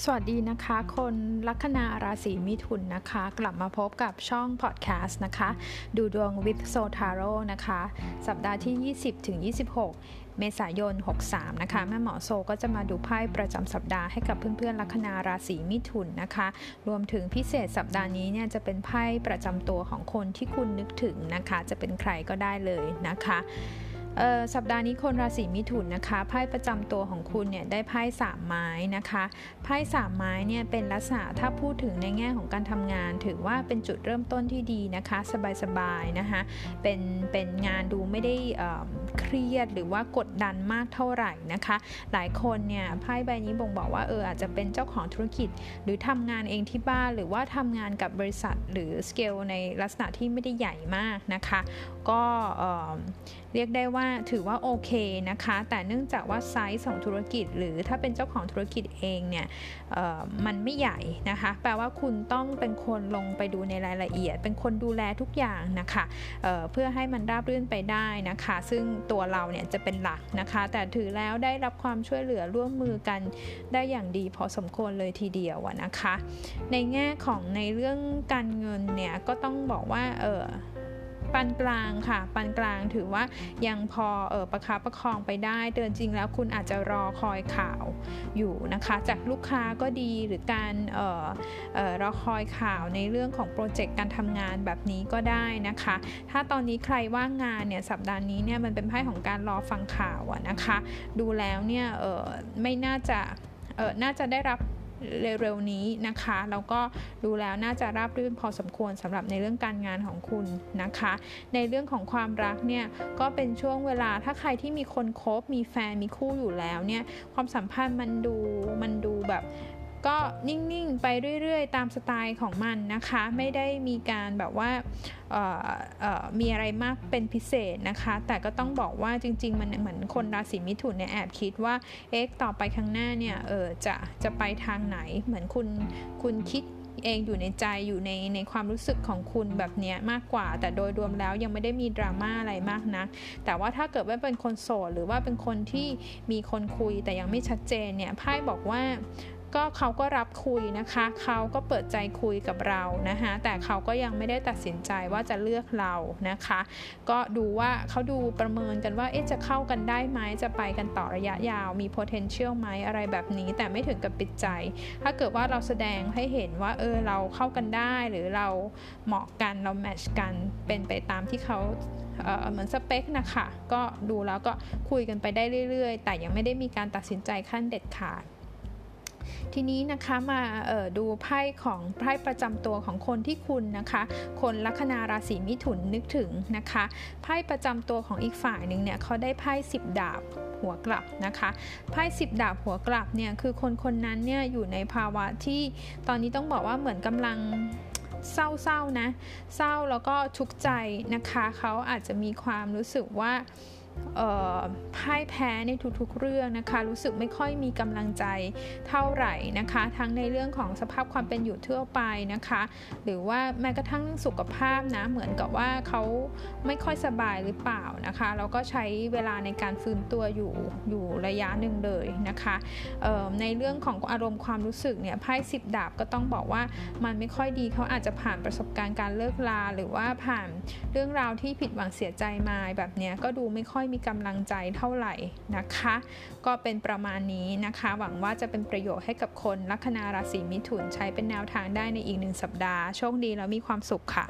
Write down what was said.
สวัสดีนะคะคนลัคนาราศีมิถุนนะคะกลับมาพบกับช่องพอดแคสต์นะคะดูดวง with Soul Tarot นะคะสัปดาห์ที่ 20-26 เมษายน 63นะคะแม่หมอโซก็จะมาดูไพ่ประจำสัปดาห์ให้กับเพื่อนๆลัคนาราศีมิถุนนะคะรวมถึงพิเศษสัปดาห์นี้เนี่ยจะเป็นไพ่ประจำตัวของคนที่คุณนึกถึงนะคะจะเป็นใครก็ได้เลยนะคะสัปดาห์นี้คนราศีมิถุนนะคะไพ่ประจำตัวของคุณเนี่ยได้ไพ่3ไม้นะคะไพ่3ไม้เนี่ยเป็นลักษณะถ้าพูดถึงในแง่ของการทำงานถือว่าเป็นจุดเริ่มต้นที่ดีนะคะสบายๆนะคะเป็นงานดูไม่ได้เครียดหรือว่ากดดันมากเท่าไหร่นะคะหลายคนเนี่ยไพ่ใบนี้บ่งบอกว่าอาจจะเป็นเจ้าของธุรกิจหรือทำงานเองที่บ้านหรือว่าทำงานกับบริษัทหรือสเกลในลักษณะที่ไม่ได้ใหญ่มากนะคะก็เรียกได้ว่าถือว่าโอเคนะคะแต่เนื่องจากว่าไซส์ของธุรกิจหรือถ้าเป็นเจ้าของธุรกิจเองเนี่ยมันไม่ใหญ่นะคะแปลว่าคุณต้องเป็นคนลงไปดูในรายละเอียดเป็นคนดูแลทุกอย่างนะคะเพื่อให้มันราบรื่นไปได้นะคะซึ่งตัวเราเนี่ยจะเป็นหลักนะคะแต่ถือแล้วได้รับความช่วยเหลือร่วมมือกันได้อย่างดีพอสมควรเลยทีเดียวนะคะในแง่ของในเรื่องการเงินเนี่ยก็ต้องบอกว่าปานกลางค่ะปานกลางถือว่ายังพอประคับประคองไปได้เดินจริงแล้วคุณอาจจะรอคอยข่าวอยู่นะคะจากลูกค้าก็ดีหรือการรอคอยข่าวในเรื่องของโปรเจกต์การทำงานแบบนี้ก็ได้นะคะถ้าตอนนี้ใครว่างงานเนี่ยสัปดาห์นี้เนี่ยมันเป็นไพ่ของการรอฟังข่าวนะคะดูแล้วเนี่ยไม่น่าจะน่าจะได้รับเร็วๆนี้นะคะแล้วก็ดูแล้วน่าจะราบรื่นพอสมควรสำหรับในเรื่องการงานของคุณนะคะในเรื่องของความรักเนี่ยก็เป็นช่วงเวลาถ้าใครที่มีคนคบมีแฟนมีคู่อยู่แล้วเนี่ยความสัมพันธ์มันดูแบบก็นิ่งๆไปเรื่อยๆตามสไตล์ของมันนะคะไม่ได้มีการแบบว่ามีอะไรมากเป็นพิเศษนะคะแต่ก็ต้องบอกว่าจริงๆมันเหมือนคนราศีมิถุนเนี่ยแอบคิดว่าเอ๊ะต่อไปข้างหน้าเนี่ยจะไปทางไหนเหมือนคุณคิดเองอยู่ในใจอยู่ในความรู้สึกของคุณแบบนี้มากกว่าแต่โดยรวมแล้วยังไม่ได้มีดราม่าอะไรมากนักแต่ว่าถ้าเกิดว่าเป็นคนโสดหรือว่าเป็นคนที่มีคนคุยแต่ยังไม่ชัดเจนเนี่ยไพ่บอกว่าก็เขาก็รับคุยนะคะเขาก็เปิดใจคุยกับเรานะคะแต่เขาก็ยังไม่ได้ตัดสินใจว่าจะเลือกเรานะคะก็ดูว่าเขาดูประเมินกันว่าเอ๊ะจะเข้ากันได้ไหมจะไปกันต่อระยะยาวมี potential ไหมอะไรแบบนี้แต่ไม่ถึงกับปิดใจถ้าเกิดว่าเราแสดงให้เห็นว่าเราเข้ากันได้หรือเราเหมาะกันเราแมทช์กันเป็นไปตามที่เขาเหมือนสเปคนะคะก็ดูแล้วก็คุยกันไปได้เรื่อยๆแต่ยังไม่ได้มีการตัดสินใจขั้นเด็ดขาดทีนี้นะคะมาดูไพ่ของไพ่ประจำตัวของคนที่คุณนะคะคนลัคนาราศีมิถุนนึกถึงนะคะไพ่ประจำตัวของอีกฝ่ายหนึ่งเนี่ยเขาได้ไพ่10ดาบหัวกลับนะคะไพ่10ดาบหัวกลับเนี่ยคือคนนั้นเนี่ยอยู่ในภาวะที่ตอนนี้ต้องบอกว่าเหมือนกำลังเศร้าๆนะเศร้าแล้วก็ทุกข์ใจนะคะเขาอาจจะมีความรู้สึกว่าพ่ายแพ้ในทุกๆเรื่องนะคะรู้สึกไม่ค่อยมีกำลังใจเท่าไหร่นะคะทั้งในเรื่องของสภาพความเป็นอยู่ทั่วไปนะคะหรือว่าแม้กระทั่งเรื่องสุขภาพนะเหมือนกับว่าเขาไม่ค่อยสบายหรือเปล่านะคะแล้วก็ใช้เวลาในการฟื้นตัวอยู่ระยะหนึ่งเลยนะคะในเรื่องของอารมณ์ความรู้สึกเนี่ยไพ่สิบดาบก็ต้องบอกว่ามันไม่ค่อยดีเขาอาจจะผ่านประสบการณ์การเลิกลาหรือว่าผ่านเรื่องราวที่ผิดหวังเสียใจมาแบบเนี้ยก็ดูไม่ค่อยมีกำลังใจเท่าไหร่นะคะก็เป็นประมาณนี้นะคะหวังว่าจะเป็นประโยชน์ให้กับคนลัคนาราศีมิถุนใช้เป็นแนวทางได้ในอีก1 สัปดาห์โชคดีแล้วมีความสุขค่ะ